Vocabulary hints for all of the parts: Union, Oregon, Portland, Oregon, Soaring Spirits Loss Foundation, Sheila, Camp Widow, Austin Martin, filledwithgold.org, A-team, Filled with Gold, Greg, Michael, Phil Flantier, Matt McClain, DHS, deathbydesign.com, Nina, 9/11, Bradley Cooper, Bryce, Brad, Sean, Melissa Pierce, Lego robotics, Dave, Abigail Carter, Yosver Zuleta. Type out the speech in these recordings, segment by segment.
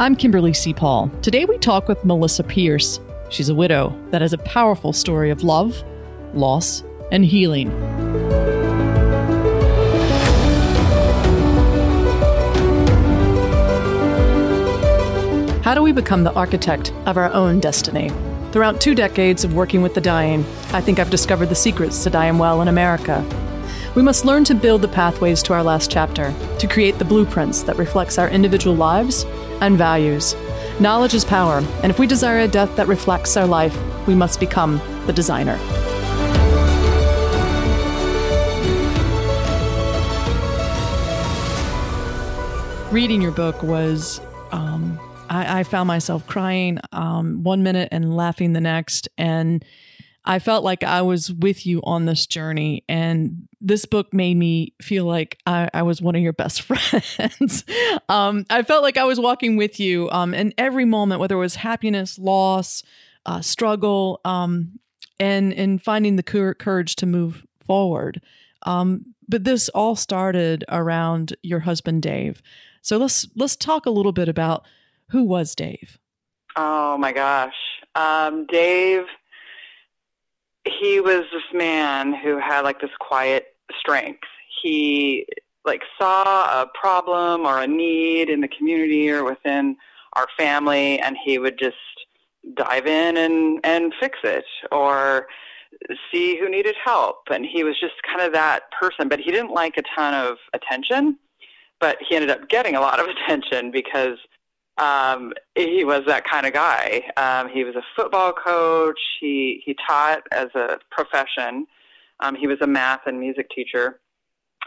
I'm Kimberly C. Paul. Today we talk with Melissa Pierce. She's a widow that has a powerful story of love, loss, and healing. How do we become the architect of our own destiny? Throughout 2 decades of working with the dying, I think I've discovered the secrets to dying well in America. We must learn to build the pathways to our last chapter, to create the blueprints that reflects our individual lives and values. Knowledge is power, and if we desire a death that reflects our life, we must become the designer. Reading your book was, I found myself crying 1 minute and laughing the next. And I felt like I was with you on this journey. And this book made me feel like I was one of your best friends. I felt like I was walking with you in every moment, whether it was happiness, loss, struggle, and finding the courage to move forward. But this all started around your husband, Dave. So let's talk a little bit about who was Dave? Oh my gosh. Dave, he was this man who had like this quiet strength. He like saw a problem or a need in the community or within our family, and he would just dive in and fix it or see who needed help. And he was just kind of that person, but he didn't like a ton of attention, but he ended up getting a lot of attention because he was that kind of guy. He was a football coach. He taught as a profession. He was a math and music teacher,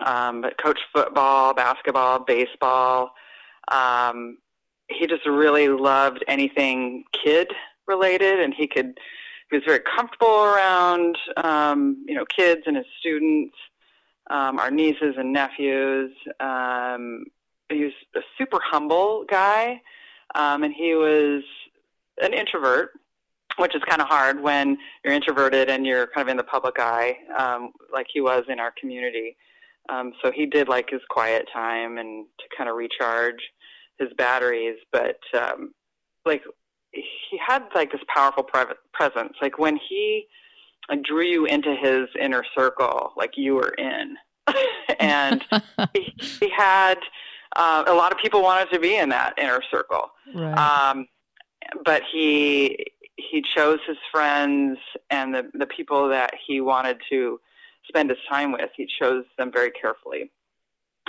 but coached football, basketball, baseball. He just really loved anything kid related, and he was very comfortable around, kids and his students, our nieces and nephews. He was a super humble guy. And he was an introvert, which is kind of hard when you're introverted and you're kind of in the public eye, like he was in our community. So he did like his quiet time and to kind of recharge his batteries. But he had like this powerful presence. Like when he drew you into his inner circle, like you were in, and he had. A lot of people wanted to be in that inner circle, right. But he chose his friends and the people that he wanted to spend his time with. He chose them very carefully,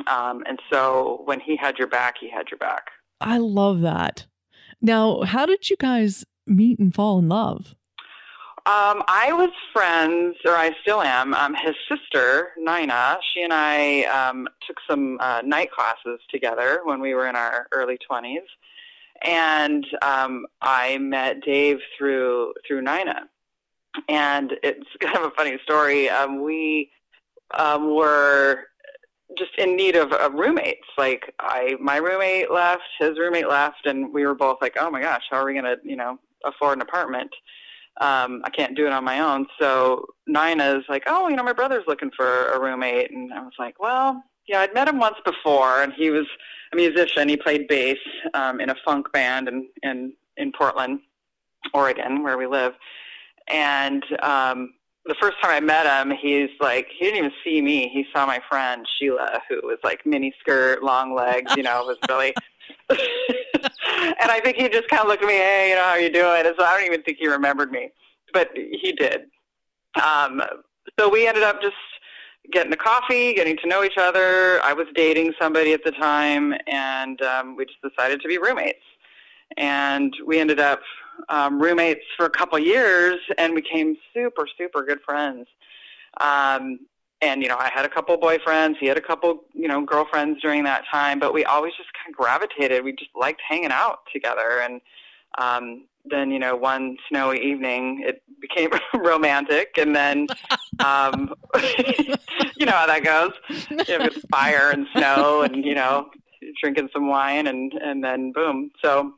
and so when he had your back, he had your back. I love that. Now, how did you guys meet and fall in love? I was friends, or I still am, his sister, Nina. She and I took some night classes together when we were in our early 20s. And I met Dave through Nina. And it's kind of a funny story. We were just in need of roommates. Like my roommate left, his roommate left, and we were both like, oh my gosh, how are we going to, afford an apartment? I can't do it on my own. So Nina's like, oh, my brother's looking for a roommate. And I was like, well, yeah, I'd met him once before, and he was a musician. He played bass in a funk band in Portland, Oregon, where we live. And the first time I met him, he's like, he didn't even see me. He saw my friend, Sheila, who was like mini skirt, long legs, was really... And I think he just kind of looked at me, hey, how are you doing? And so I don't even think he remembered me, but he did. So we ended up just getting a coffee, getting to know each other. I was dating somebody at the time, and we just decided to be roommates. And we ended up roommates for a couple years and became super, super good friends. And, I had a couple boyfriends. He had a couple, girlfriends during that time, but we always just kind of gravitated. We just liked hanging out together. And then, one snowy evening, it became romantic. And then, you know how that goes. It was fire and snow and, drinking some wine and then boom. So,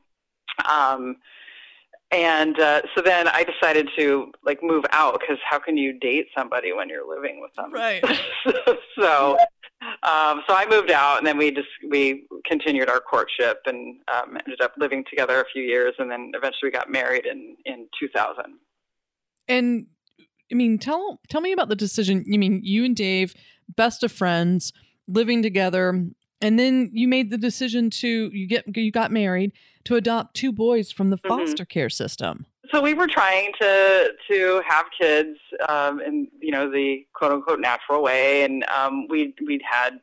so then I decided to like move out because how can you date somebody when you're living with them? Right. So I moved out, and then we continued our courtship and ended up living together a few years, and then eventually got married in 2000. And I mean, tell me about the decision. I mean, you and Dave, best of friends, living together, and then you made the decision to you got married to adopt two boys from the foster care system. So we were trying to have kids in, you know, the quote unquote natural way, and we'd had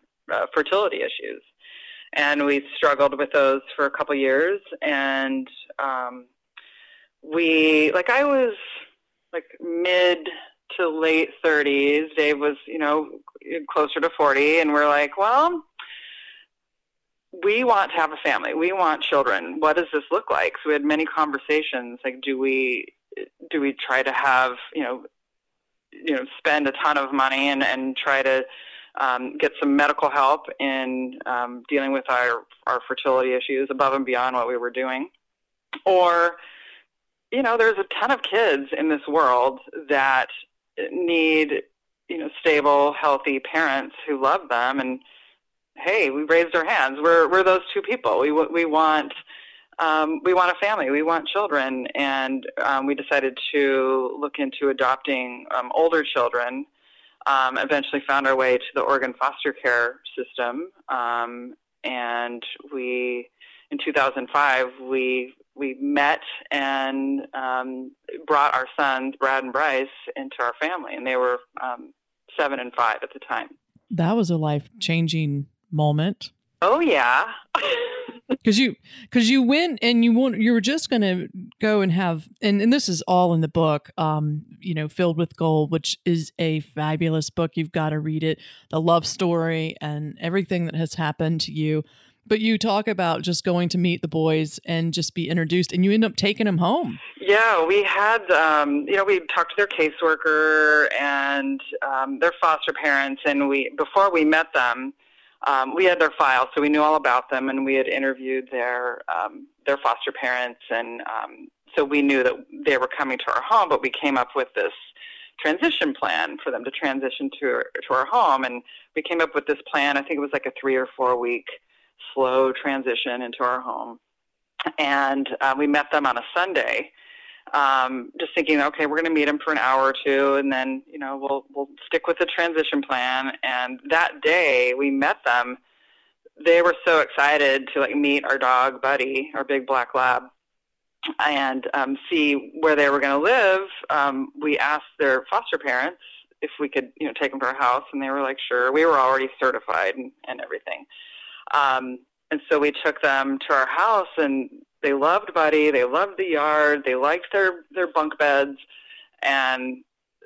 fertility issues, and we struggled with those for a couple years, and I was like mid to late 30s. Dave was, you know, closer to 40, and we're like, well, we want to have a family. We want children. What does this look like? So we had many conversations. Like, do we try to have, you know, spend a ton of money and try to get some medical help in dealing with our fertility issues above and beyond what we were doing? Or, you know, there's a ton of kids in this world that need, you know, stable, healthy parents who love them. And hey, we raised our hands. We're those two people. We want a family. We want children. And we decided to look into adopting older children. Eventually found our way to the Oregon foster care system. And we, in 2005, we met and brought our sons, Brad and Bryce, into our family. And they were 7 and 5 at the time. That was a life-changing moment. Oh, yeah. Because you went and you were just going to go and have, and this is all in the book, you know, Filled with Gold, which is a fabulous book. You've got to read it, the love story and everything that has happened to you. But you talk about just going to meet the boys and just be introduced, and you end up taking them home. Yeah, we had, you know, we talked to their caseworker and their foster parents, and before we met them, we had their files, so we knew all about them, and we had interviewed their foster parents, and so we knew that they were coming to our home. But we came up with this transition plan for them to transition to our home, and we came up with this plan. I think it was like a 3 or 4 week slow transition into our home, and we met them on a Sunday. Just thinking, okay, we're going to meet them for an hour or two, and then, you know, we'll stick with the transition plan. And that day we met them, they were so excited to like meet our dog Buddy, our big black lab, and see where they were going to live. We asked their foster parents if we could, you know, take them to our house, and they were like, sure. We were already certified and everything. And so we took them to our house, and they loved Buddy. They loved the yard. They liked their bunk beds. And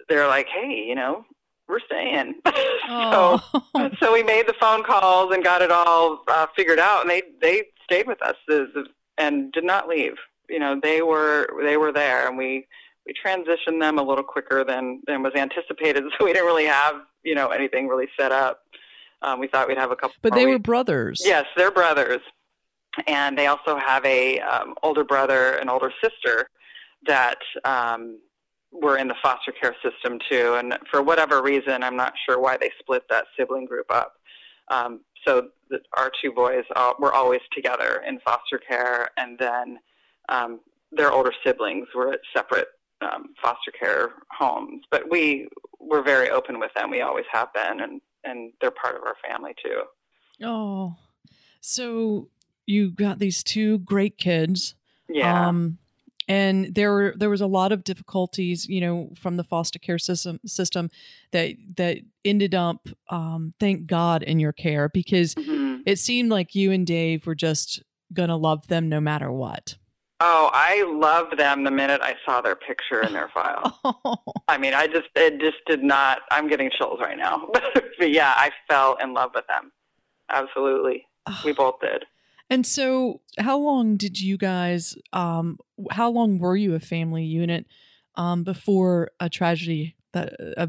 they're like, hey, you know, we're staying. Oh. So we made the phone calls and got it all figured out. And they stayed with us and did not leave. You know, they were there. And we transitioned them a little quicker than was anticipated. So we didn't really have, you know, anything really set up. We thought we'd have a couple. But they were brothers. Yes, they're brothers. And they also have a older brother and older sister that were in the foster care system too. And for whatever reason, I'm not sure why they split that sibling group up. So our two boys were always together in foster care, and then their older siblings were at separate foster care homes. But we were very open with them. We always have been, and they're part of our family too. Oh, so you got these two great kids. Yeah. And there was a lot of difficulties, you know, from the foster care system that ended up, thank God, in your care, because it seemed like you and Dave were just going to love them no matter what. Oh, I loved them the minute I saw their picture in their file. Oh. I mean, it just did not, I'm getting chills right now. But yeah, I fell in love with them. Absolutely. Oh. We both did. And so how long did you guys, how long were you a family unit before a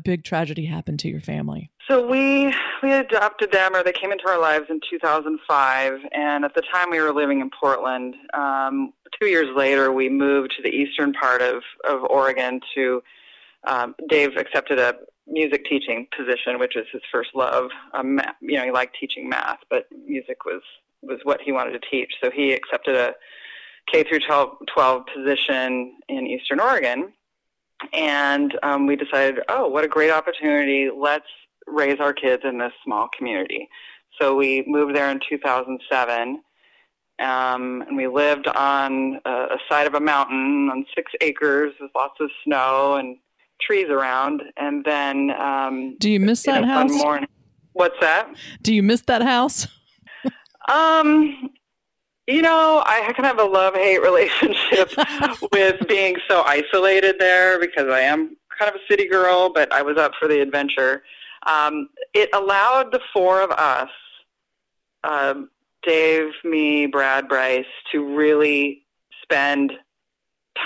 big tragedy happened to your family? So we adopted them, or they came into our lives in 2005. And at the time we were living in Portland. 2 years later, we moved to the eastern part of Oregon to, Dave accepted music teaching position, which is his first love. You know, he liked teaching math, but music was what he wanted to teach. So he accepted a K through 12 position in Eastern Oregon. And we decided, oh, what a great opportunity. Let's raise our kids in this small community. So we moved there in 2007, and we lived on a side of a mountain on 6 acres with lots of snow and trees around. And then... do you miss that house? One morning. What's that? Do you miss that house? You know, I kind of have a love-hate relationship with being so isolated there, because I am kind of a city girl, but I was up for the adventure. It allowed the four of us, Dave, me, Brad, Bryce, to really spend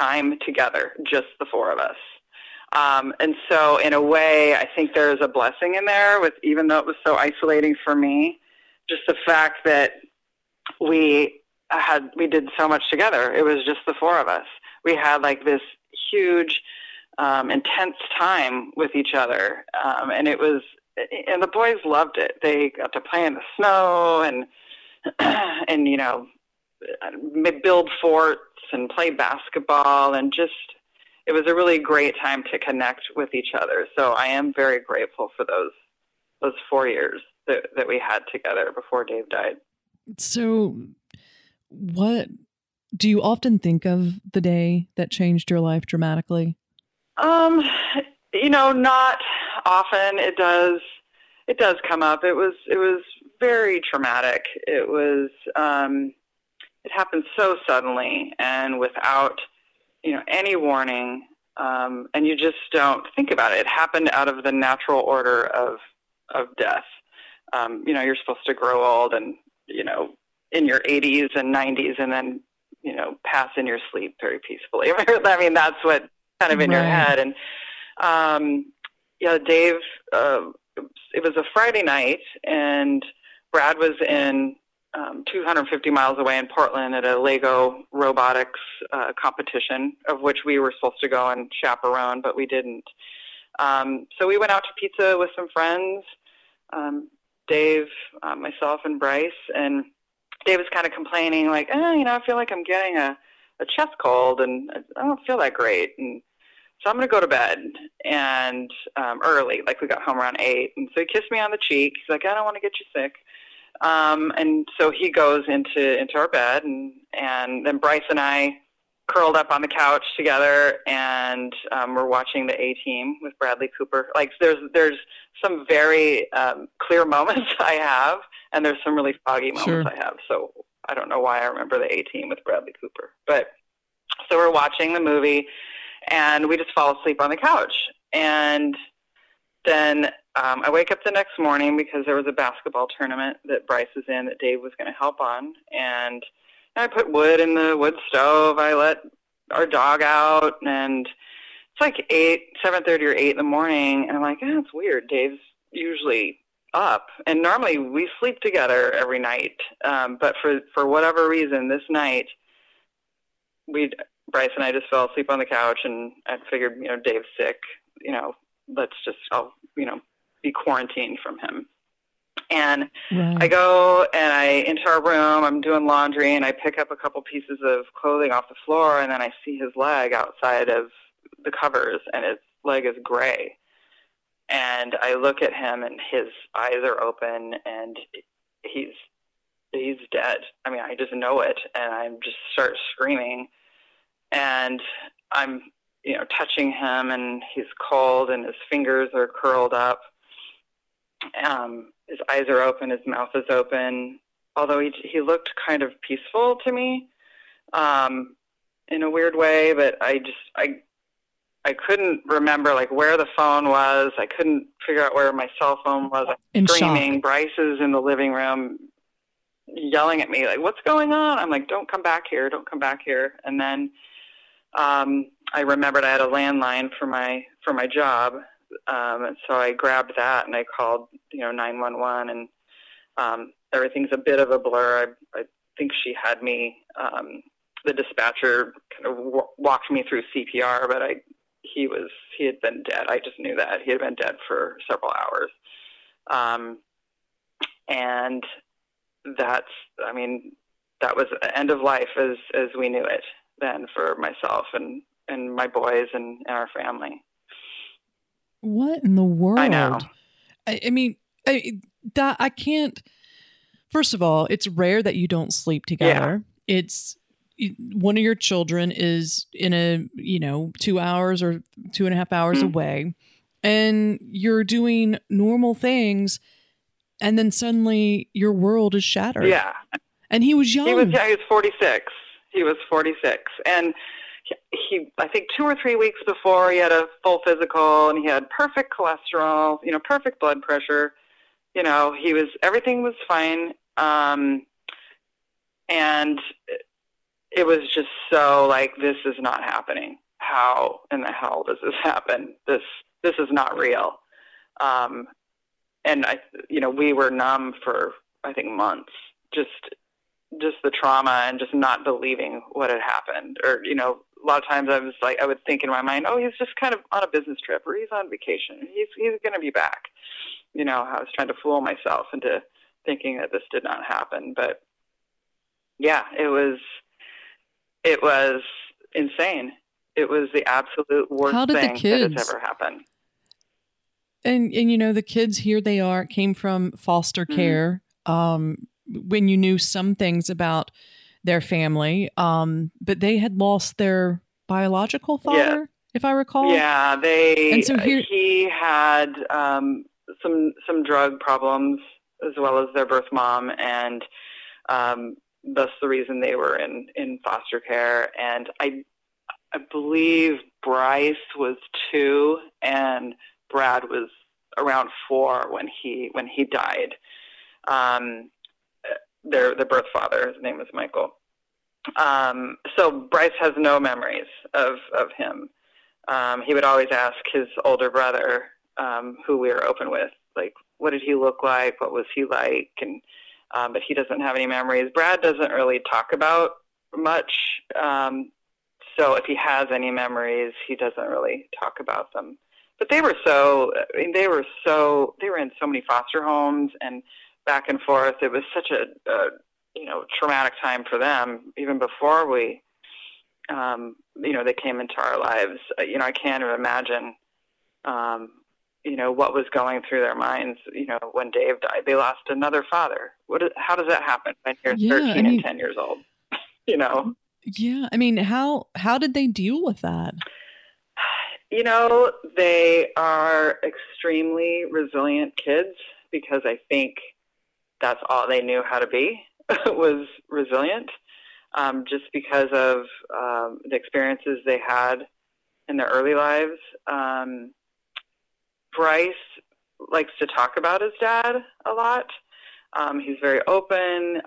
time together, just the four of us. And so in a way, I think there's a blessing in there, with, even though it was so isolating for me, just the fact that we did so much together. It was just the four of us. We had like this huge, intense time with each other. And the boys loved it. They got to play in the snow and, you know, build forts and play basketball, and just, it was a really great time to connect with each other. So I am very grateful for those 4 years that we had together before Dave died. So what do you often think of the day that changed your life dramatically? You know, not often. It does come up. It was very traumatic. It was, it happened so suddenly and without, you know, any warning. And you just don't think about it. It happened out of the natural order of death. You know, you're supposed to grow old and, you know, in your 80s and 90s, and then, you know, pass in your sleep very peacefully. I mean, that's what kind of in your head. And, yeah, Dave, it was a Friday night, and Brad was in 250 miles away in Portland at a Lego robotics competition, of which we were supposed to go and chaperone, but we didn't. So we went out to pizza with some friends, Dave, myself, and Bryce, and Dave was kind of complaining, like, oh, you know, I feel like I'm getting a chest cold, and I don't feel that great, and so I'm going to go to bed, and early, like we got home around 8, and so he kissed me on the cheek. He's like, I don't want to get you sick, and so he goes into our bed, and then Bryce and I curled up on the couch together, and we're watching the A-team with Bradley Cooper. Like, there's some very clear moments I have, and there's some really foggy moments I have. So I don't know why I remember the A-team with Bradley Cooper. But so we're watching the movie, and we just fall asleep on the couch. And then I wake up the next morning because there was a basketball tournament that Bryce was in that Dave was going to help on, and I put wood in the wood stove. I let our dog out, and it's like 7:30 or 8 in the morning. And I'm like, oh, it's weird. Dave's usually up, and normally we sleep together every night. But for whatever reason, this night, Bryce and I just fell asleep on the couch, and I figured, you know, Dave's sick. You know, I'll, you know, be quarantined from him. And I go and into our room, I'm doing laundry, and I pick up a couple pieces of clothing off the floor, and then I see his leg outside of the covers, and his leg is gray. And I look at him, and his eyes are open, and he's dead. I mean, I just know it, and I just start screaming. And I'm, you know, touching him, and he's cold, and his fingers are curled up. His eyes are open, his mouth is open, although he looked kind of peaceful to me, in a weird way, but I couldn't remember, like, where the phone was. I couldn't figure out where my cell phone was. I'm screaming. Shock. Bryce is in the living room yelling at me, like, what's going on? I'm like, don't come back here, don't come back here. And then I remembered I had a landline for my job. And so I grabbed that, and I called, you know, 911, and everything's a bit of a blur. I think she had me, the dispatcher kind of walked me through CPR, but I he had been dead. I just knew that he had been dead for several hours. And that's, I mean, that was the end of life as we knew it then for myself and my boys and our family. What in the world? I know. I mean, I can't, first of all, it's rare that you don't sleep together. Yeah. It's one of your children is in a, 2 hours or 2.5 hours mm-hmm. away, and you're doing normal things. And then suddenly your world is shattered. Yeah. And he was young. He was 46. He was 46. And he, I think 2 or 3 weeks before, he had a full physical and he had perfect cholesterol, perfect blood pressure. Everything was fine. And it was just so like, this is not happening. How in the hell does this happen? This is not real. And we were numb for, I think, months, just the trauma and just not believing what had happened. Or, a lot of times I would think in my mind, oh, he's just kind of on a business trip, or he's on vacation. He's going to be back. I was trying to fool myself into thinking that this did not happen. But yeah, it was insane. It was the absolute worst thing that has ever happened. And the kids, here they are, came from foster care, when you knew some things about their family, but they had lost their biological father, if I recall. Yeah, he had some drug problems as well as their birth mom, and thus the reason they were in foster care. And I believe Bryce was 2 and Brad was around 4 when he died. The birth father, his name was Michael. So Bryce has no memories of him. He would always ask his older brother, who we were open with, like, what did he look like? What was he like? And, but he doesn't have any memories. Brad doesn't really talk about much. So if he has any memories, he doesn't really talk about them. But they were in so many foster homes and back and forth. It was such a traumatic time for them, even before we, they came into our lives. I can't even imagine, what was going through their minds, when Dave died. They lost another father. How does that happen when you're 13 and 10 years old? Yeah, I mean, how did they deal with that? They are extremely resilient kids, because I think that's all they knew how to be was resilient, just because of the experiences they had in their early lives. Bryce likes to talk about his dad a lot. He's very open.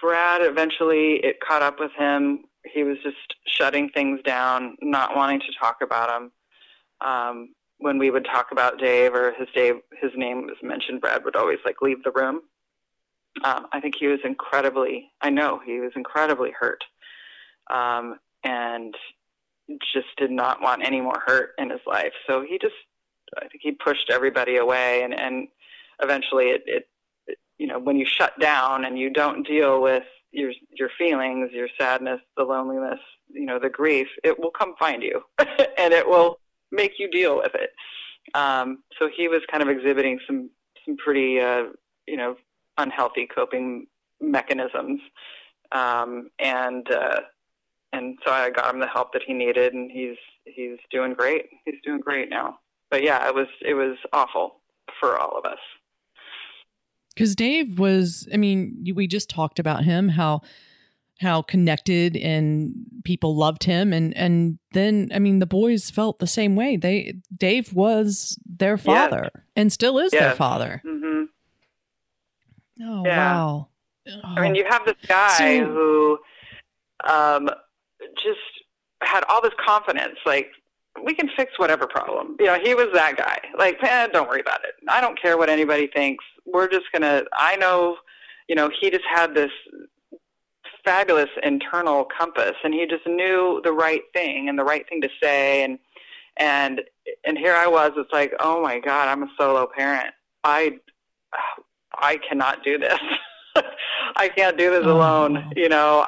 Brad, eventually it caught up with him. He was just shutting things down, not wanting to talk about him. When we would talk about Dave or his name was mentioned, Brad would always leave the room. I think he was incredibly hurt, and just did not want any more hurt in his life. So I think he pushed everybody away. And eventually it when you shut down and you don't deal with your feelings, your sadness, the loneliness, the grief, it will come find you and it will make you deal with it. So he was kind of exhibiting some pretty, unhealthy coping mechanisms. And so I got him the help that he needed, and he's doing great. He's doing great now. But yeah, it was awful for all of us. Because Dave was, we just talked about him, how connected and people loved him. And then, the boys felt the same way. Dave was their father and still is their father. Mm-hmm. Oh, yeah. Wow. Oh. You have this guy who just had all this confidence, we can fix whatever problem. He was that guy. Don't worry about it. I don't care what anybody thinks. I know, he just had this fabulous internal compass, and he just knew the right thing and the right thing to say. And here I was, it's like, oh my God, I'm a solo parent. I cannot do this. I can't do this alone. You know,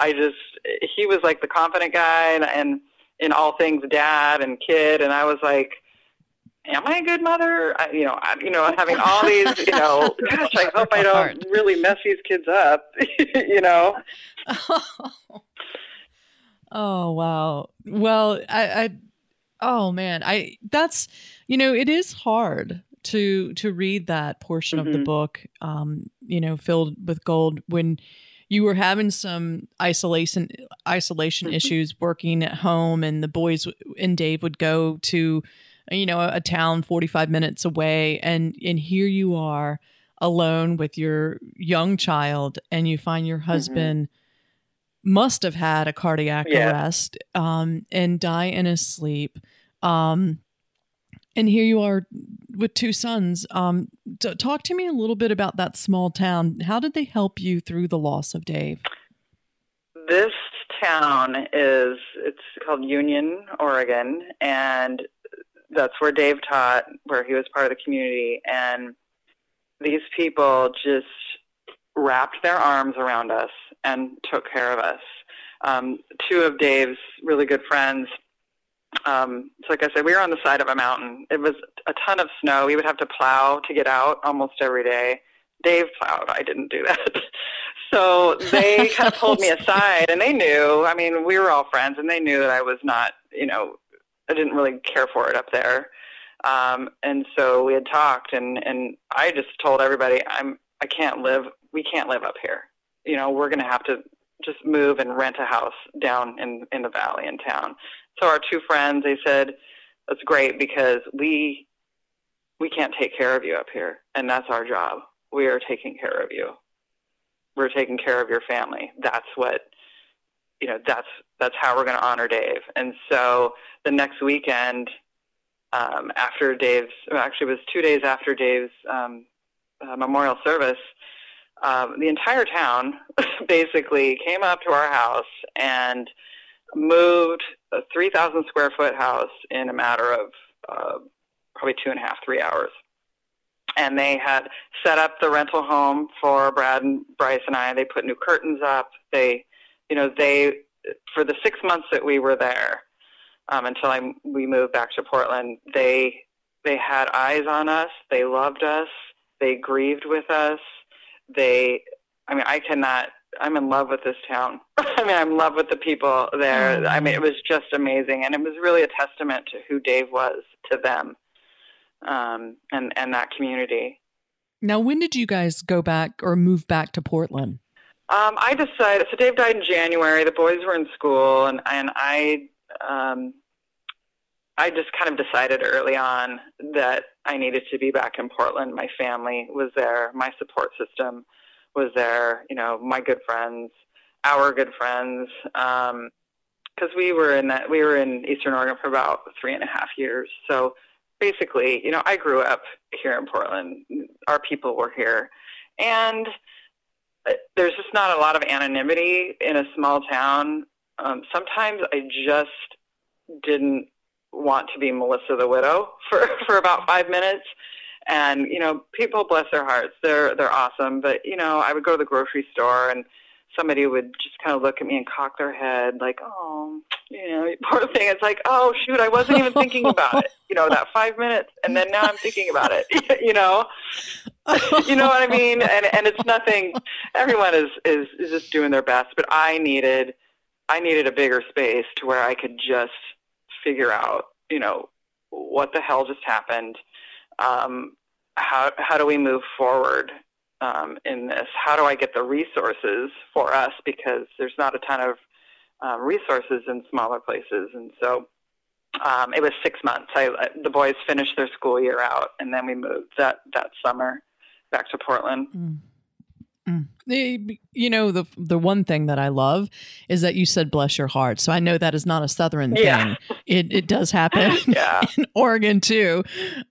he was like the confident guy and in all things dad and kid. And I was like, am I a good mother? I'm having all these, gosh, I hope I don't really mess these kids up, Oh, wow. Well, it is hard to read that portion of the book, Filled with Gold, when you were having some isolation issues working at home, and the boys and Dave would go to, a town 45 minutes away, and here you are alone with your young child, and you find your husband must have had a cardiac arrest, and die in his sleep. And here you are with two sons. Talk to me a little bit about that small town. How did they help you through the loss of Dave? This town it's called Union, Oregon, and that's where Dave taught, where he was part of the community. And these people just wrapped their arms around us and took care of us. Two of Dave's really good friends, so like I said, we were on the side of a mountain. It was a ton of snow. We would have to plow to get out almost every day. Dave plowed. I didn't do that. So they kind of pulled me aside, and they knew. I mean, we were all friends, and they knew that I was not, I didn't really care for it up there. And so we had talked, and I just told everybody, we can't live up here. We're going to have to just move and rent a house down in the valley in town. So our two friends, they said, that's great, because we can't take care of you up here, and that's our job. We are taking care of you. We're taking care of your family. That's what, that's how we're going to honor Dave. And so the next weekend, it was 2 days after Dave's memorial service, the entire town basically came up to our house and moved a 3,000 square foot house in a matter of probably 3 hours. And they had set up the rental home for Brad and Bryce and I. They put new curtains up. They for the 6 months that we were there, until we moved back to Portland, they had eyes on us. They loved us. They grieved with us. I'm in love with this town. I'm in love with the people there. It was just amazing. And it was really a testament to who Dave was to them, and that community. Now, when did you guys go back or move back to Portland? I decided, so Dave died in January. The boys were in school, and I just kind of decided early on that I needed to be back in Portland. My family was there. My support system was there, my good friends, our good friends. 'Cause we were in Eastern Oregon for about 3.5 years. So basically, I grew up here in Portland. Our people were here, and there's just not a lot of anonymity in a small town. Sometimes I just didn't want to be Melissa the widow for about 5 minutes. And, people, bless their hearts, they're awesome. But, I would go to the grocery store, and somebody would just kind of look at me and cock their head like, oh, poor thing. It's like, oh, shoot, I wasn't even thinking about it, that 5 minutes. And then now I'm thinking about it, you know what I mean? And it's nothing. Everyone is just doing their best. But I needed a bigger space to where I could just figure out, what the hell just happened. How do we move forward in this? How do I get the resources for us? Because there's not a ton of resources in smaller places. And so it was 6 months. The boys finished their school year out, and then we moved that summer back to Portland. The one thing that I love is that you said, bless your heart. So I know that is not a Southern thing. It does happen in Oregon too.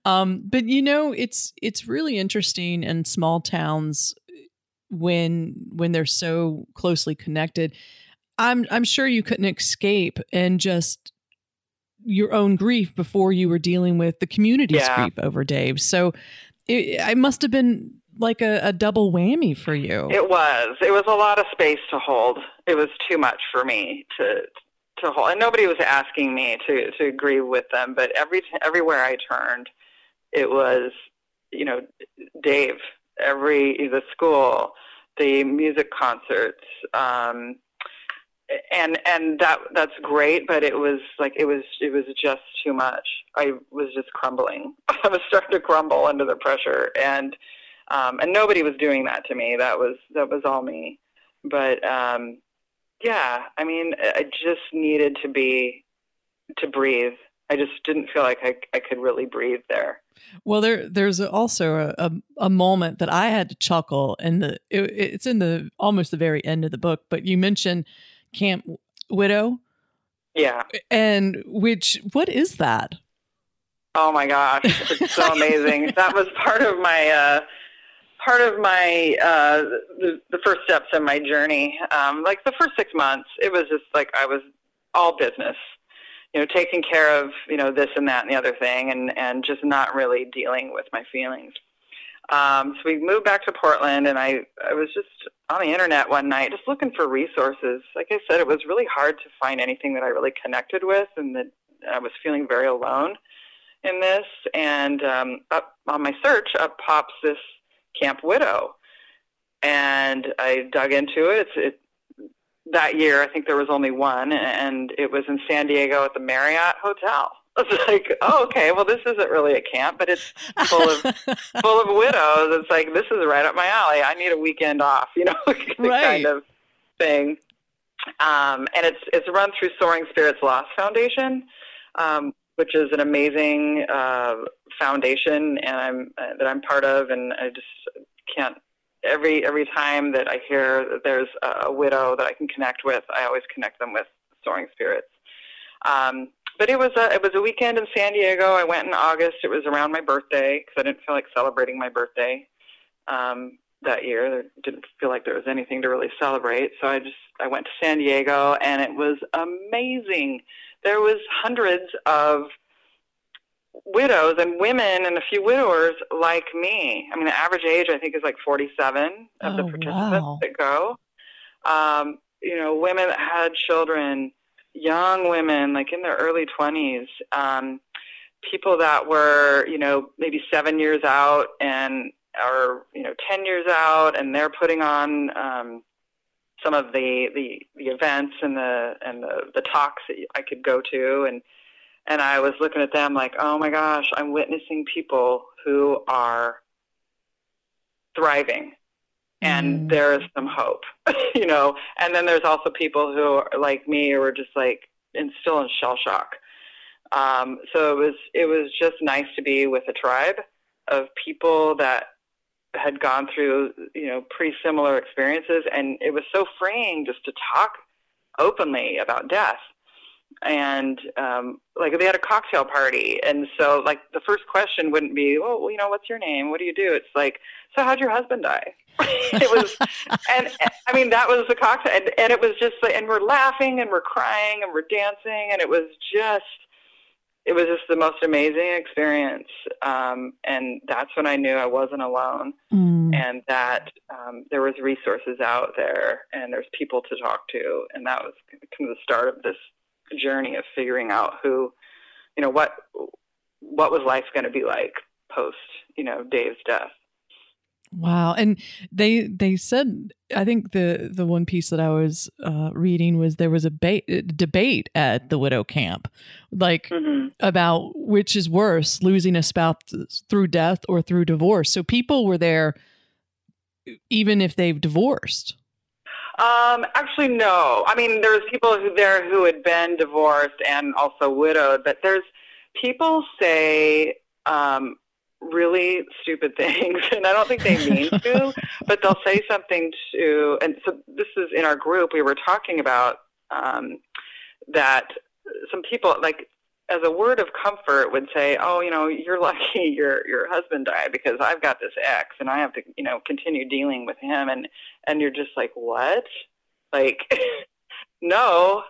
But it's really interesting in small towns, when they're so closely connected. I'm sure you couldn't escape and just your own grief before you were dealing with the community's grief over Dave. So it must have been like a double whammy for you. It was a lot of space to hold. It was too much for me to hold. And nobody was asking me to grieve with them, but everywhere I turned, it was, you know, Dave, the school, the music concerts, and that's great, but it was just too much. I was just crumbling. I was starting to crumble under the pressure, and nobody was doing that to me. That was all me. But I mean, I just needed to breathe. I just didn't feel like I could really breathe there. Well, there's also a moment that I had to chuckle, and it's in the almost the very end of the book. But you mentioned Camp Widow, and what is that? Oh my gosh, it's so amazing! That was part of my the first steps in my journey. Like the first 6 months, it was just like I was all business. You know, taking care of, you know, this and that and the other thing, and just not really dealing with my feelings. So we moved back to Portland, and I was just on the internet one night, just looking for resources. Like I said, it was really hard to find anything that I really connected with, and that I was feeling very alone in this. And up on my search, up pops this Camp Widow, and I dug into it. That year, I think there was only one, and it was in San Diego at the Marriott Hotel. I was like, oh, okay, well, this isn't really a camp, but it's full of widows. It's like, this is right up my alley. I need a weekend off, you know, kind of thing. And it's run through Soaring Spirits Loss Foundation, which is an amazing foundation, and that I'm part of, and I just can't. Every time that I hear that there's a widow that I can connect with, I always connect them with Soaring Spirits. But it was a weekend in San Diego. I went in August. It was around my birthday because I didn't feel like celebrating my birthday that year. I didn't feel like there was anything to really celebrate. So I went to San Diego, and it was amazing. There was hundreds of widows and women and a few widowers like me. I mean, the average age, I think, is like 47 of the participants that go. You know, women that had children, young women, like in their early 20s, people that were, you know, maybe 7 years out and are, you know, 10 years out, and they're putting on some of the events and the talks that I could go to. And I was looking at them like, oh my gosh, I'm witnessing people who are thriving, and there is some hope, you know. And then there's also people who are like me, who are just like still in shell shock. So it was just nice to be with a tribe of people that had gone through, you know, pretty similar experiences, and it was so freeing just to talk openly about death. And, like, they had a cocktail party. And so, like, the first question wouldn't be, oh, you know, what's your name? What do you do? It's like, so how'd your husband die? It was, and I mean, that was the cocktail. And it was just like, and we're laughing and we're crying and we're dancing. And it was just the most amazing experience. And that's when I knew I wasn't alone, and that there was resources out there, and there's people to talk to. And that was kind of the start of this journey of figuring out who, you know, what was life going to be like post, you know, Dave's death. Wow. And they said, I think the one piece that I was reading was there was a debate at the widow camp, like about which is worse, losing a spouse through death or through divorce. So people were there even if they've divorced. Actually, no. I mean, there was people who had been divorced and also widowed, but there's people say really stupid things, and I don't think they mean to, but they'll say something to, and so this is in our group, we were talking about that some people, like, as a word of comfort would say, oh, you know, you're lucky your husband died because I've got this ex and I have to, you know, continue dealing with him. And you're just like, what? Like, no.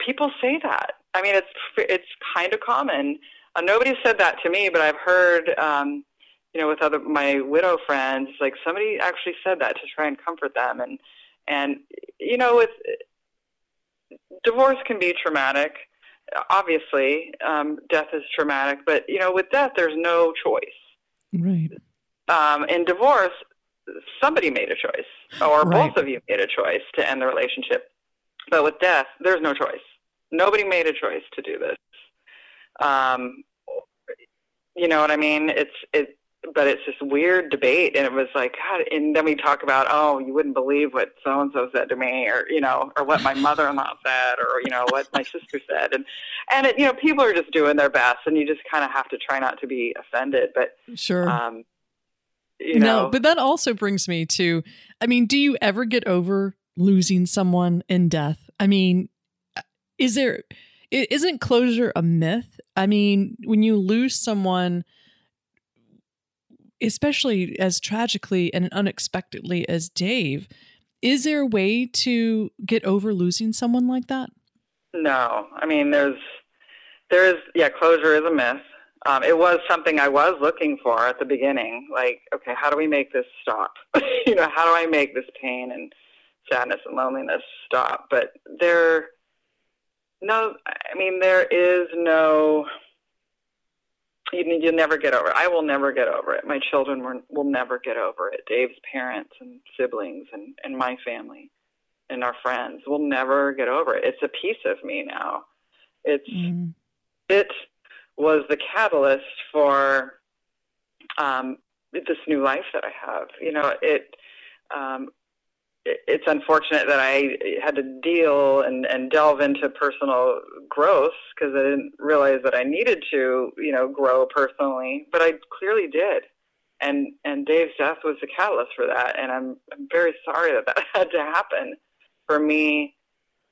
People say that. I mean, it's kind of common. Nobody said that to me, but I've heard, you know, with my widow friends, like somebody actually said that to try and comfort them. And, you know, with divorce can be traumatic, obviously, death is traumatic, but you know, with death, there's no choice. Right. In divorce, somebody made a choice or right. both of you made a choice to end the relationship. But with death, there's no choice. Nobody made a choice to do this. You know what I mean? But it's this weird debate, and it was like, God, and then we talk about, oh, you wouldn't believe what so-and-so said to me, or, you know, or what my mother-in-law said, or, you know, what my sister said. And it, you know, people are just doing their best, and you just kind of have to try not to be offended. But sure. You know. No, but that also brings me to, I mean, do you ever get over losing someone in death? I mean, isn't closure a myth? I mean, when you lose someone, especially as tragically and unexpectedly as Dave, is there a way to get over losing someone like that? No. I mean, there is closure is a myth. It was something I was looking for at the beginning. Like, okay, how do we make this stop? You know, how do I make this pain and sadness and loneliness stop? But there is no... You never get over it. I will never get over it. My children will never get over it. Dave's parents and siblings and my family and our friends will never get over it. It's a piece of me now. It was the catalyst for this new life that I have. You know, it's unfortunate that I had to deal and delve into personal growth because I didn't realize that I needed to, you know, grow personally, but I clearly did. And Dave's death was the catalyst for that. And I'm very sorry that had to happen for me,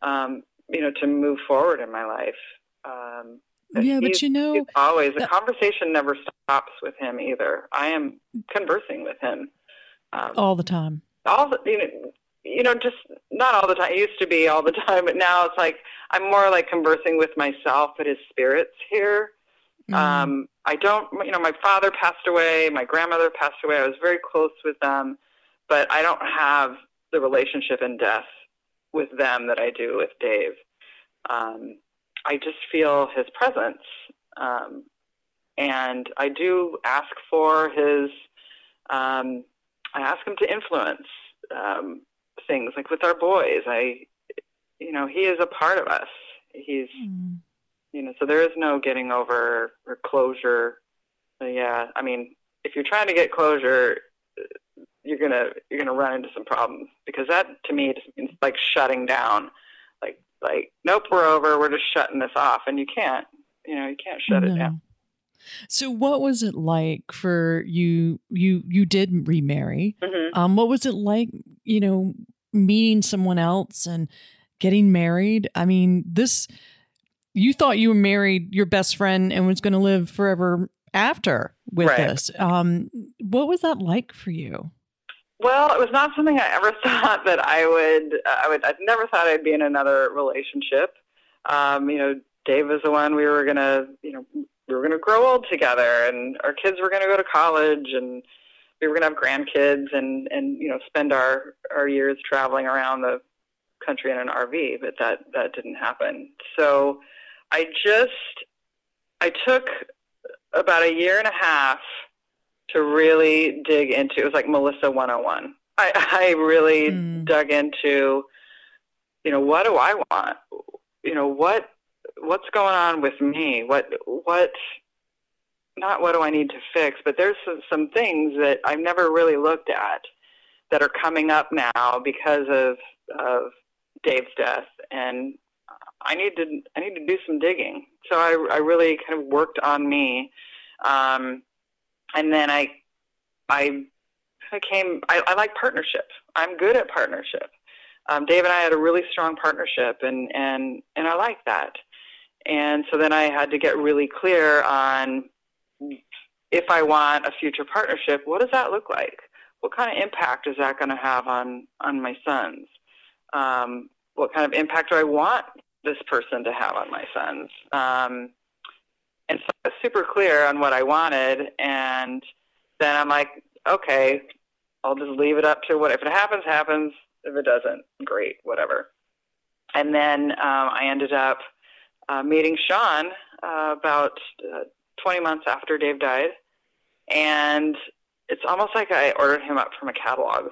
you know, to move forward in my life. Yeah, but you know, always the conversation never stops with him either. I am conversing with him all the time. Just not all the time. It used to be all the time, but now it's like I'm more like conversing with myself, but his spirit's here. Mm-hmm. I don't, you know, my father passed away, my grandmother passed away. I was very close with them, but I don't have the relationship in death with them that I do with Dave. I just feel his presence, and I do ask for his. I ask him to influence things like with our boys. He is a part of us. He's, you know, so there is no getting over or closure. So, yeah. I mean, if you're trying to get closure, you're going to run into some problems because that to me just means like shutting down, like, nope, we're over. We're just shutting this off. And you can't, shut it down. So what was it like for you? You did remarry. Mm-hmm. What was it like, you know, meeting someone else and getting married? I mean, you thought you were married, your best friend, and was going to live forever after with this. What was that like for you? Well, it was not something I ever thought that I would. I've never thought I'd be in another relationship. You know, Dave was the one we were going to, you know, we were going to grow old together and our kids were going to go to college and we were going to have grandkids and, you know, spend our years traveling around the country in an RV, but that didn't happen. So I took about a year and a half to really dig into, it was like Melissa 101. I really dug into, you know, what do I want? You know, what's going on with me? Not what do I need to fix, but there's some things that I've never really looked at that are coming up now because of Dave's death. And I need to do some digging. So I really kind of worked on me. And then I became, I like partnership. I'm good at partnership. Dave and I had a really strong partnership, and I liked that. And so then I had to get really clear on, if I want a future partnership, what does that look like? What kind of impact is that going to have on my sons? What kind of impact do I want this person to have on my sons? And so I was super clear on what I wanted, and then I'm like, okay, I'll just leave it up to what, if it happens, happens. If it doesn't, great, whatever. And then I ended up meeting Sean about 20 months after Dave died, and it's almost like I ordered him up from a catalog.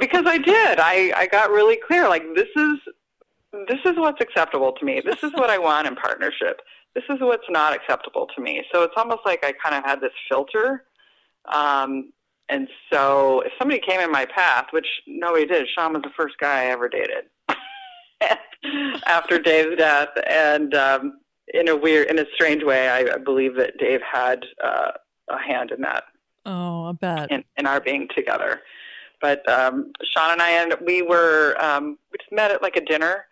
Because I did. I got really clear, like, this is what's acceptable to me. This is what I want in partnership. This is what's not acceptable to me. So it's almost like I kind of had this filter. And so if somebody came in my path, which nobody did, Sean was the first guy I ever dated after Dave's death. And in a strange way, I believe that Dave had a hand in that. Oh, I bet. In our being together. But Sean and I, we just met at like a dinner.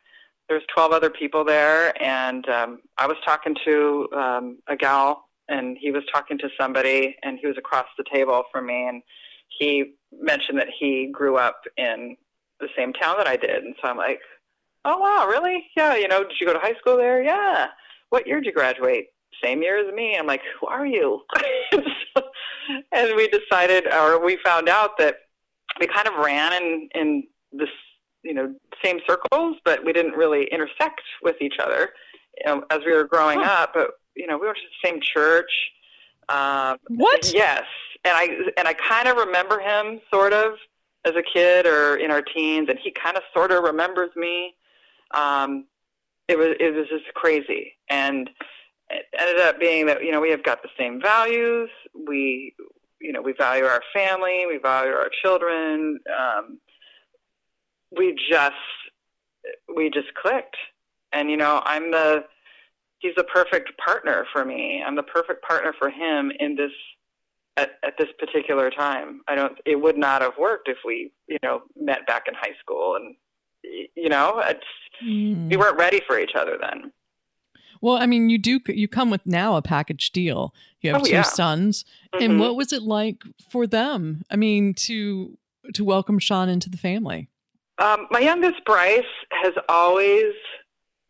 There was 12 other people there, and I was talking to a gal, and he was talking to somebody, and he was across the table from me, and he mentioned that he grew up in the same town that I did. And so I'm like, oh, wow, really? Yeah, did you go to high school there? Yeah. What year did you graduate? Same year as me. I'm like, who are you? And we decided, or we found out that we kind of ran in this, same circles, but we didn't really intersect with each other as we were growing up. But we went to the same church. What? Yes. And I kind of remember him sort of as a kid or in our teens, and he kind of sort of remembers me. It was just crazy. And it ended up being that, we have got the same values. We value our family, we value our children. We just clicked. And, he's the perfect partner for me. I'm the perfect partner for him in this, at this particular time. It would not have worked if we, met back in high school, and, we weren't ready for each other then. Well, I mean, you come with now a package deal. You have two sons. Mm-hmm. And what was it like for them? I mean, to welcome Sean into the family? My youngest, Bryce, has always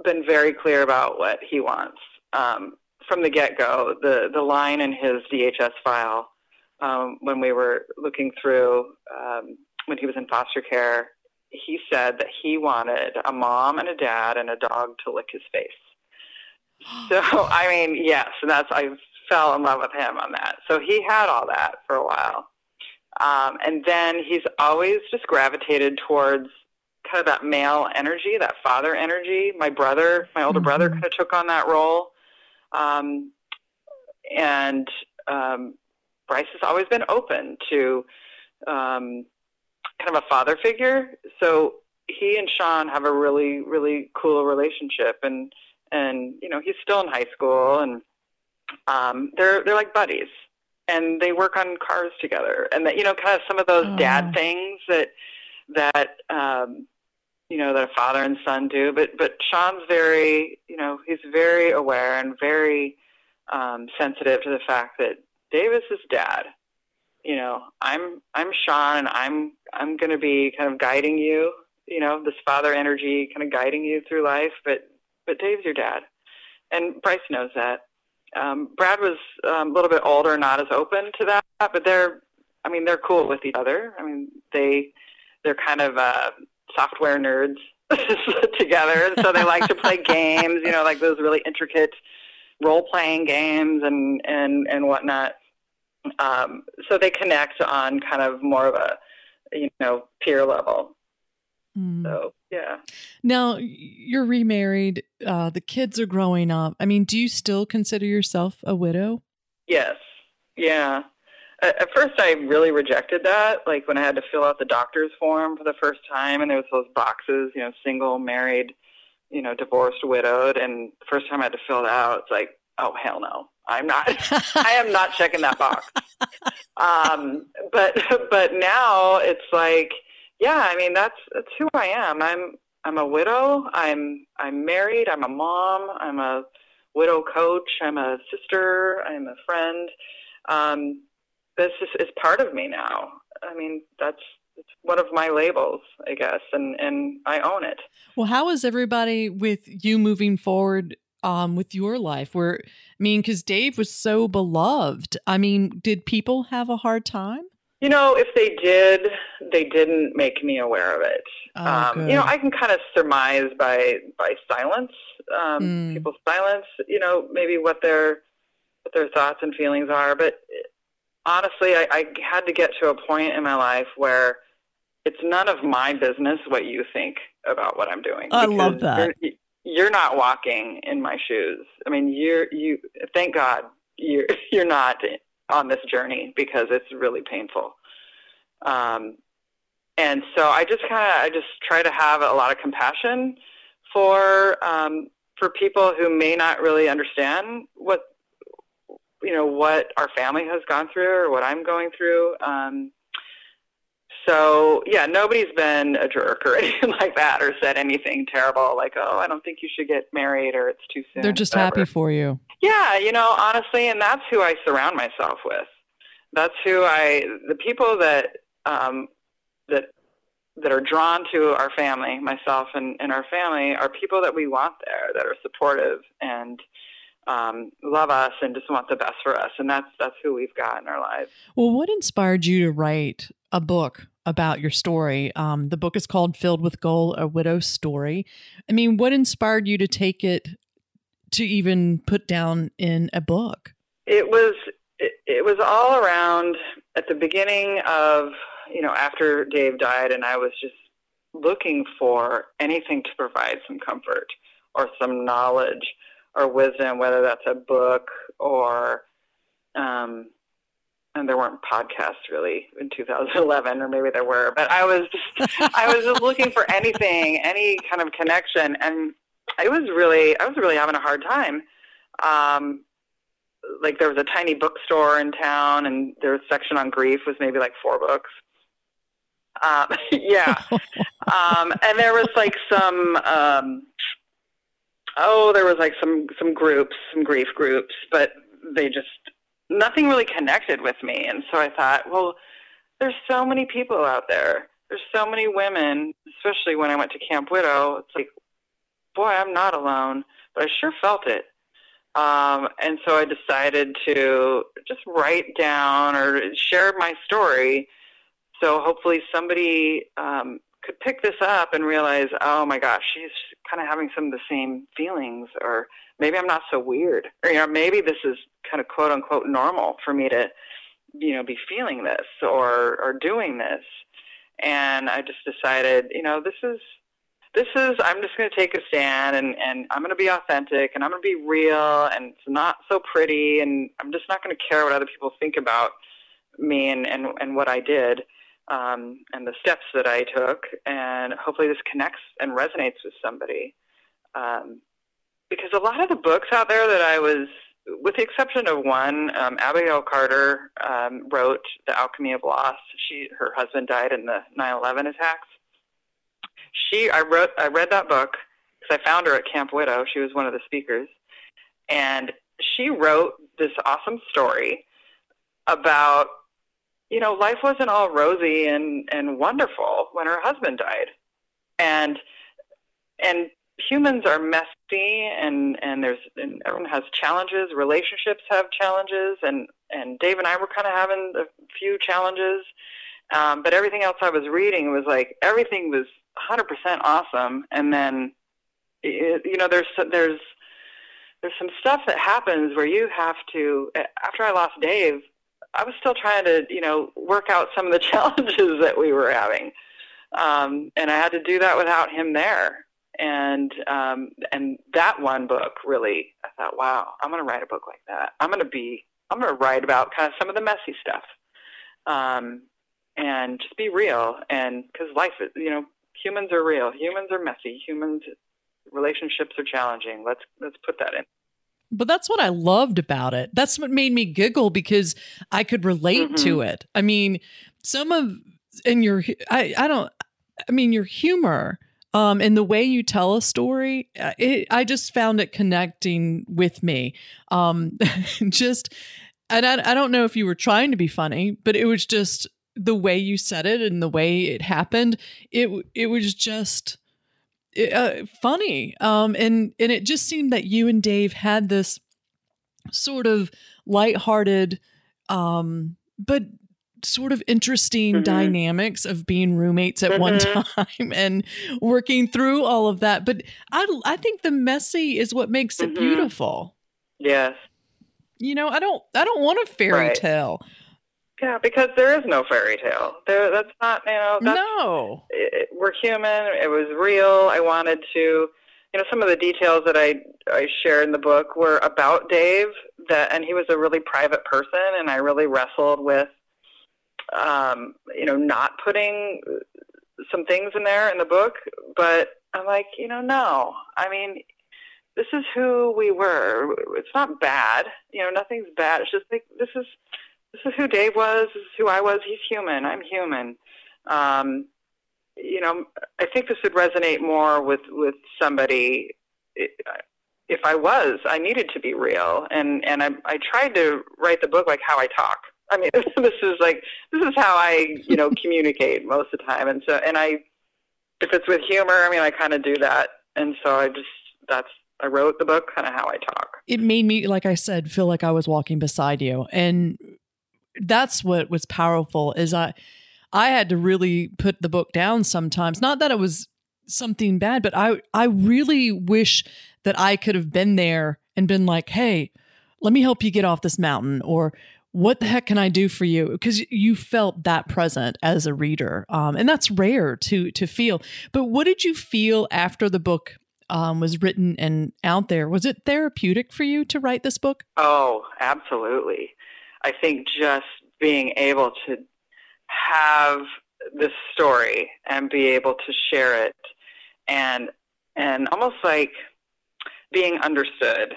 been very clear about what he wants. From the get-go, the line in his DHS file, when we were looking through, when he was in foster care, he said that he wanted a mom and a dad and a dog to lick his face. So, yes, and I fell in love with him on that. So he had all that for a while. And then he's always just gravitated towards kind of that male energy, that father energy. My older brother kind of took on that role. Bryce has always been open to kind of a father figure. So he and Sean have a really, really cool relationship. And he's still in high school, and they're like buddies. And they work on cars together, and that kind of some of those dad things that that a father and son do. But Sean's very, he's very aware and very sensitive to the fact that Davis is dad. I'm Sean, and I'm going to be kind of guiding you. This father energy kind of guiding you through life. But Dave's your dad, and Bryce knows that. Brad was a little bit older, not as open to that, but they're cool with each other. I mean, they're kind of software nerds together, so they like to play games, like those really intricate role-playing games and whatnot. So they connect on kind of more of a, peer level. So, yeah. Now, you're remarried. The kids are growing up. I mean, do you still consider yourself a widow? Yes. Yeah. At first, I really rejected that. Like when I had to fill out the doctor's form for the first time, and there was those boxes, single, married, divorced, widowed. And the first time I had to fill it out, it's like, oh, hell no. I am not checking that box. But now it's like, yeah, I mean, that's who I am. I'm a widow. I'm married. I'm a mom. I'm a widow coach. I'm a sister. I'm a friend. This is part of me now. I mean, it's one of my labels, I guess, and I own it. Well, how is everybody with you moving forward with your life? Because Dave was so beloved. I mean, did people have a hard time? You know, if they did, they didn't make me aware of it. You know, I can kind of surmise by silence, people's silence, you know, maybe what their thoughts and feelings are. But honestly, I had to get to a point in my life where it's none of my business what you think about what I'm doing. I love that. You're not walking in my shoes. I mean, you thank God you're not on this journey, because it's really painful. And so I just try to have a lot of compassion for people who may not really understand what our family has gone through or what I'm going through. So yeah, nobody's been a jerk or anything like that, or said anything terrible like, "Oh, I don't think you should get married," or "It's too soon." They're just happy for you. Yeah, you know, honestly, and that's who I surround myself with. That's who the people that are drawn to our family, myself and our family, are people that we want there, that are supportive and love us and just want the best for us. And that's who we've got in our lives. Well, what inspired you to write a book about your story? The book is called Filled with Gold, A Widow's Story. I mean, what inspired you to take it to even put down in a book? It was all around at the beginning of, you know, after Dave died, and I was just looking for anything to provide some comfort or some knowledge or wisdom, whether that's a book or, and there weren't podcasts really in 2011, or maybe there were, but I was just looking for anything, any kind of connection. And I was really having a hard time. Like, there was a tiny bookstore in town, and their section on grief was maybe like 4 books. And there was like some groups, some grief groups, but they just, nothing really connected with me. And so I thought, well, there's so many people out there. There's so many women, especially when I went to Camp Widow. It's like, boy, I'm not alone, but I sure felt it. And so I decided to just write down or share my story. So hopefully somebody could pick this up and realize, oh my gosh, she's kind of having some of the same feelings, or maybe I'm not so weird, or, you know, maybe this is kind of quote unquote normal for me to, you know, be feeling this or doing this. And I just decided, you know, this is, I'm just going to take a stand and I'm going to be authentic and I'm going to be real, and it's not so pretty, and I'm just not going to care what other people think about me and what I did. And the steps that I took, and hopefully this connects and resonates with somebody. Because a lot of the books out there that I was, with the exception of one, Abigail Carter wrote The Alchemy of Loss. Her husband died in the 9/11 attacks. I read that book because I found her at Camp Widow. She was one of the speakers, and she wrote this awesome story about, you know, life wasn't all rosy and wonderful when her husband died. And humans are messy, and everyone has challenges. Relationships have challenges, and Dave and I were kind of having a few challenges. But everything else I was reading was like, everything was 100% awesome. And then, you know, there's some stuff that happens where you have to, after I lost Dave, I was still trying to, you know, work out some of the challenges that we were having. And I had to do that without him there. And that one book really, I thought, wow, I'm going to write a book like that. I'm going to write about kind of some of the messy stuff. And just be real. And because life is, you know, humans are real. Humans are messy. Relationships are challenging. Let's put that in. But that's what I loved about it. That's what made me giggle, because I could relate to it. I mean, your humor and the way you tell a story, I just found it connecting with me. I don't know if you were trying to be funny, but it was just the way you said it and the way it happened. It was just funny. And it just seemed that you and Dave had this sort of lighthearted, but sort of interesting dynamics of being roommates at one time and working through all of that. But I think the messy is what makes it beautiful. Yes. You know, I don't want a fairy tale. Yeah, because there is no fairy tale. That's not, no. We're human. It was real. I wanted to, some of the details that I shared in the book were about Dave, and he was a really private person, and I really wrestled with, not putting some things in there in the book. But I'm like, no. I mean, this is who we were. It's not bad. Nothing's bad. It's just like this is who Dave was. This is who I was. He's human. I'm human. I think this would resonate more with somebody. If I was, I needed to be real. And I tried to write the book like how I talk. I mean, this is how I, communicate most of the time. And so, if it's with humor, I mean, I kind of do that. And so I wrote the book kind of how I talk. It made me, like I said, feel like I was walking beside you. And that's what was powerful is I had to really put the book down sometimes. Not that it was something bad, but I really wish that I could have been there and been like, hey, let me help you get off this mountain, or what the heck can I do for you? Because you felt that present as a reader. And that's rare to feel. But what did you feel after the book was written and out there? Was it therapeutic for you to write this book? Oh, absolutely. I think just being able to have this story and be able to share it and almost like being understood.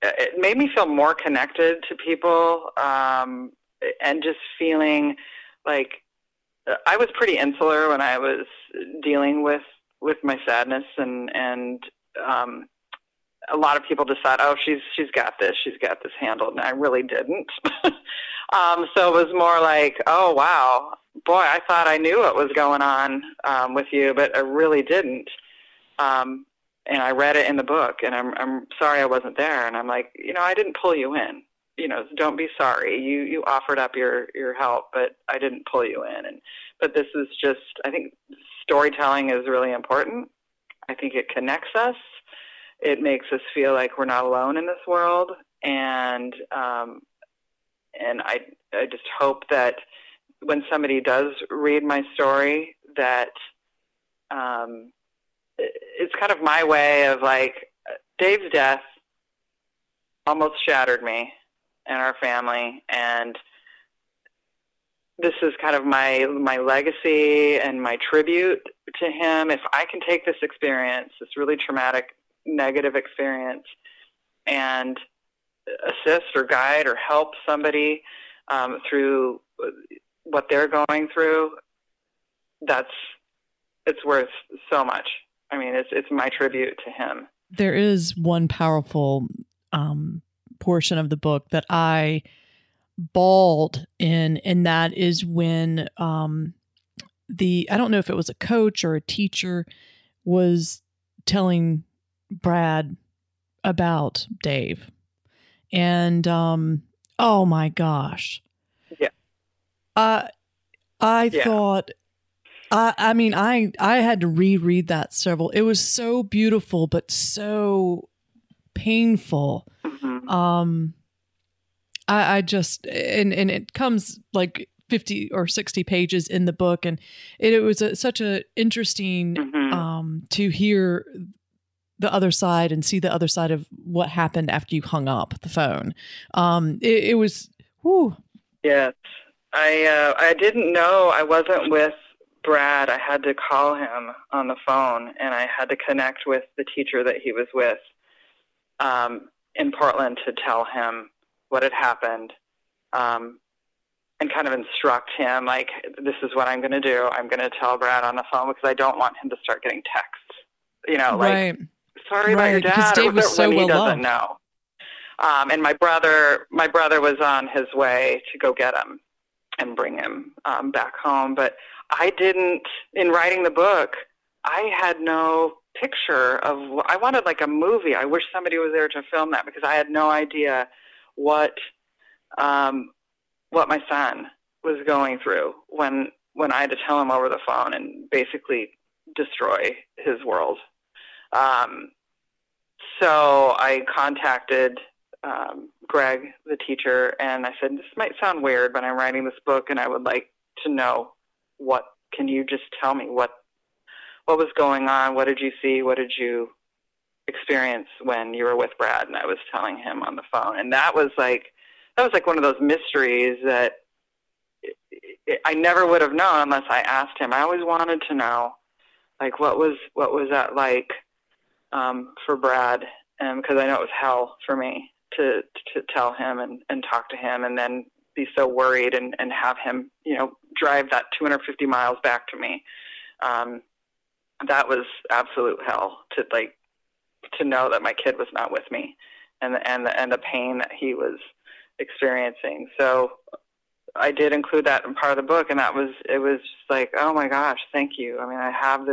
It made me feel more connected to people, and just feeling like I was pretty insular when I was dealing with my sadness, and a lot of people just thought, oh, she's got this handled, and I really didn't. So it was more like, oh, wow, boy, I thought I knew what was going on with you, but I really didn't. And I read it in the book, and I'm sorry I wasn't there. And I'm like, I didn't pull you in. Don't be sorry. You offered up your help, but I didn't pull you in. But this is just, I think storytelling is really important. I think it connects us. It makes us feel like we're not alone in this world. And I just hope that when somebody does read my story, that it's kind of my way of like, Dave's death almost shattered me and our family. And this is kind of my legacy and my tribute to him. If I can take this experience, this really traumatic, negative experience, and assist or guide or help somebody through what they're going through, it's worth so much. I mean, it's my tribute to him. There is one powerful portion of the book that I bawled in, and that is when I don't know if it was a coach or a teacher, was telling Brad about Dave. And, oh my gosh. Yeah. I thought... I mean, I had to reread that several. It was so beautiful, but so painful. I just, and it comes like 50 or 60 pages in the book, and it was such a interesting to hear the other side and see the other side of what happened after you hung up the phone. It was, whew. Yes, I didn't know. I wasn't with Brad. I had to call him on the phone, and I had to connect with the teacher that he was with. in Portland to tell him what had happened, and kind of instruct him, like, this is what I'm going to do. I'm going to tell Brad on the phone because I don't want him to start getting texts, you know, like, sorry about your dad. Dave was so well loved. Know. And my brother was on his way to go get him and bring him back home. But I didn't, in writing the book, I had no picture of, I wanted like a movie. I wish somebody was there to film that because I had no idea what my son was going through when I had to tell him over the phone and basically destroy his world. So I contacted Greg, the teacher, and I said, this might sound weird, but I'm writing this book and I would like to know can you just tell me what was going on? What did you see? What did you experience when you were with Brad? And I was telling him on the phone. And that was like one of those mysteries that I never would have known unless I asked him. I always wanted to know, like, what was that like for Brad? Because I know it was hell for me to tell him and talk to him and then be so worried and have him, you know, drive that 250 miles back to me. That was absolute hell to know that my kid was not with me and the pain that he was experiencing. So I did include that in part of the book, and it was just like, oh my gosh, thank you. I mean, I have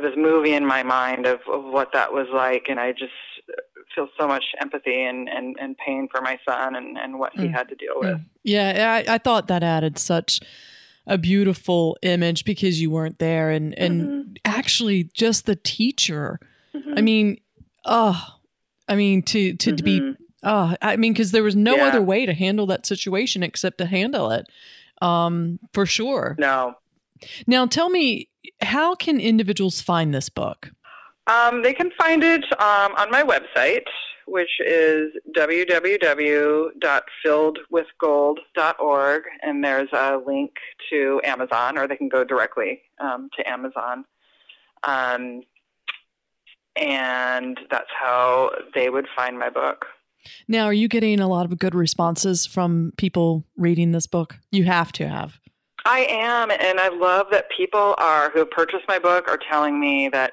this movie in my mind of what that was like, and I just feel so much empathy and pain for my son and what he had to deal with. Yeah, I thought that added such a beautiful image because you weren't there, and actually just the teacher. Mm-hmm. Because there was no other way to handle that situation except to handle it, for sure. No. Now, tell me, how can individuals find this book? They can find it on my website, which is www.filledwithgold.org, and there's a link to Amazon, or they can go directly to Amazon. And that's how they would find my book. Now, are you getting a lot of good responses from people reading this book? You have to have. I am, and I love that people who have purchased my book are telling me that,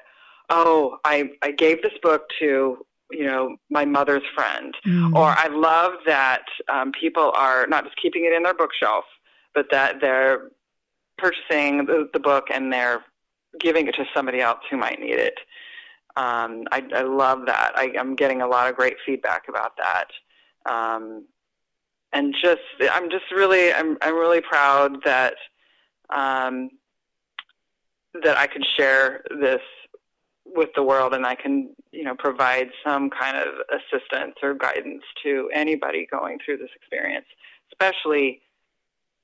oh, I gave this book to, you know, my mother's friend. Mm. Or I love that people are not just keeping it in their bookshelf, but that they're purchasing the book and they're giving it to somebody else who might need it. I love that. I'm getting a lot of great feedback about that. I'm really proud that, that I could share this with the world, and I can, you know, provide some kind of assistance or guidance to anybody going through this experience, especially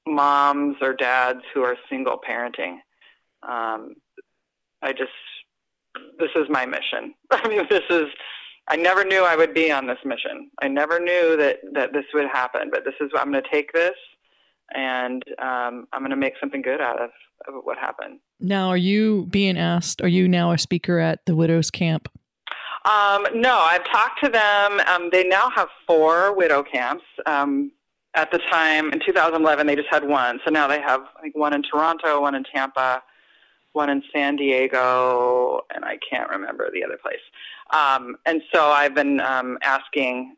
moms or dads who are single parenting. This is my mission. I mean, I never knew I would be on this mission. I never knew that this would happen, but I'm going to take this and I'm going to make something good out of what happened. Now, are you now a speaker at the Widows Camp? No, I've talked to them. They now have 4 widow camps. At the time, in 2011, they just had 1. So now they have, I think, 1 in Toronto, 1 in Tampa, 1 in San Diego, and I can't remember the other place. And so I've been talking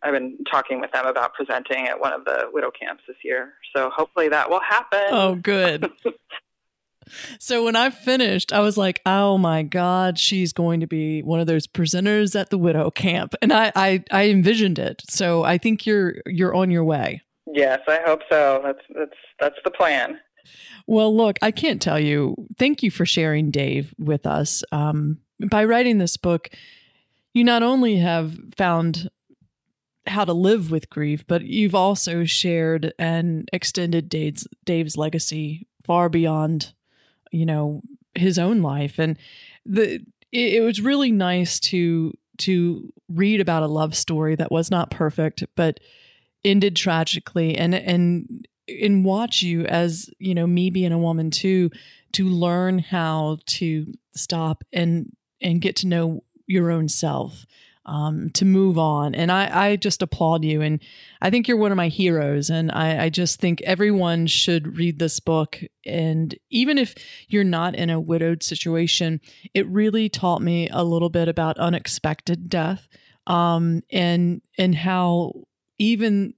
with them about presenting at one of the widow camps this year. So hopefully that will happen. Oh, good. So when I finished, I was like, oh my God, she's going to be one of those presenters at the widow camp. And I envisioned it. So I think you're on your way. Yes, I hope so. That's the plan. Well, look, I can't tell you. Thank you for sharing, Dave, with us. By writing this book, you not only have found how to live with grief, but you've also shared and extended Dave's legacy far beyond, you know, his own life. And it was really nice to read about a love story that was not perfect, but ended tragically. And watch you, as you know, me being a woman too, to learn how to stop and get to know your own self, to move on. And I just applaud you. And I think you're one of my heroes. And I just think everyone should read this book. And even if you're not in a widowed situation, it really taught me a little bit about unexpected death, and how even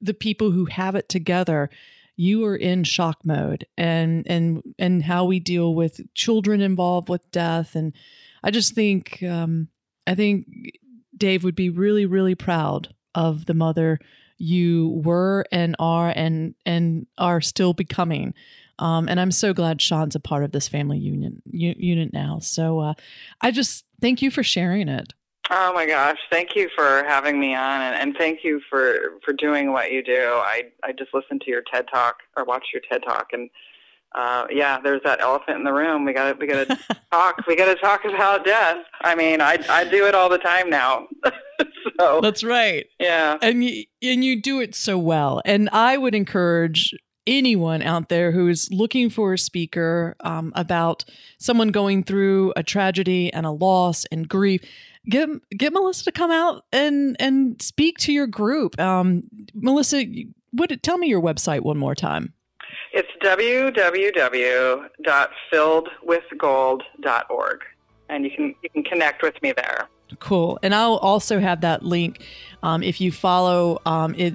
the people who have it together, you are in shock mode, and how we deal with children involved with death. And I just think, I think Dave would be really, really proud of the mother you were and are, and are still becoming. And I'm so glad Sean's a part of this family unit now. So I just thank you for sharing it. Oh my gosh. Thank you for having me on, and thank you for doing what you do. I just listened to your TED Talk, or watched your TED Talk, and yeah, there's that elephant in the room. We gotta talk. We gotta talk about death. I mean, I do it all the time now. So that's right. Yeah. And you do it so well. And I would encourage anyone out there who is looking for a speaker about someone going through a tragedy and a loss and grief, get Melissa to come out and speak to your group. Melissa, tell me your website one more time. It's www.filledwithgold.org, and you can connect with me there. Cool. And I'll also have that link if you follow it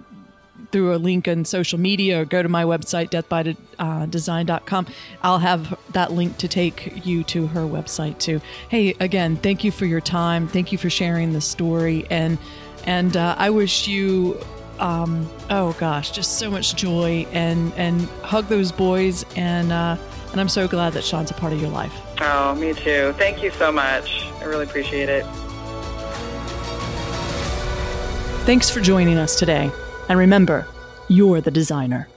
through a link on social media, or go to my website, deathbydesign.com. I'll have that link to take you to her website too. Hey, again, thank you for your time. Thank you for sharing the story. And I wish you, oh gosh, just so much joy, and hug those boys. And I'm so glad that Sean's a part of your life. Oh, me too. Thank you so much. I really appreciate it. Thanks for joining us today. And remember, you're the designer.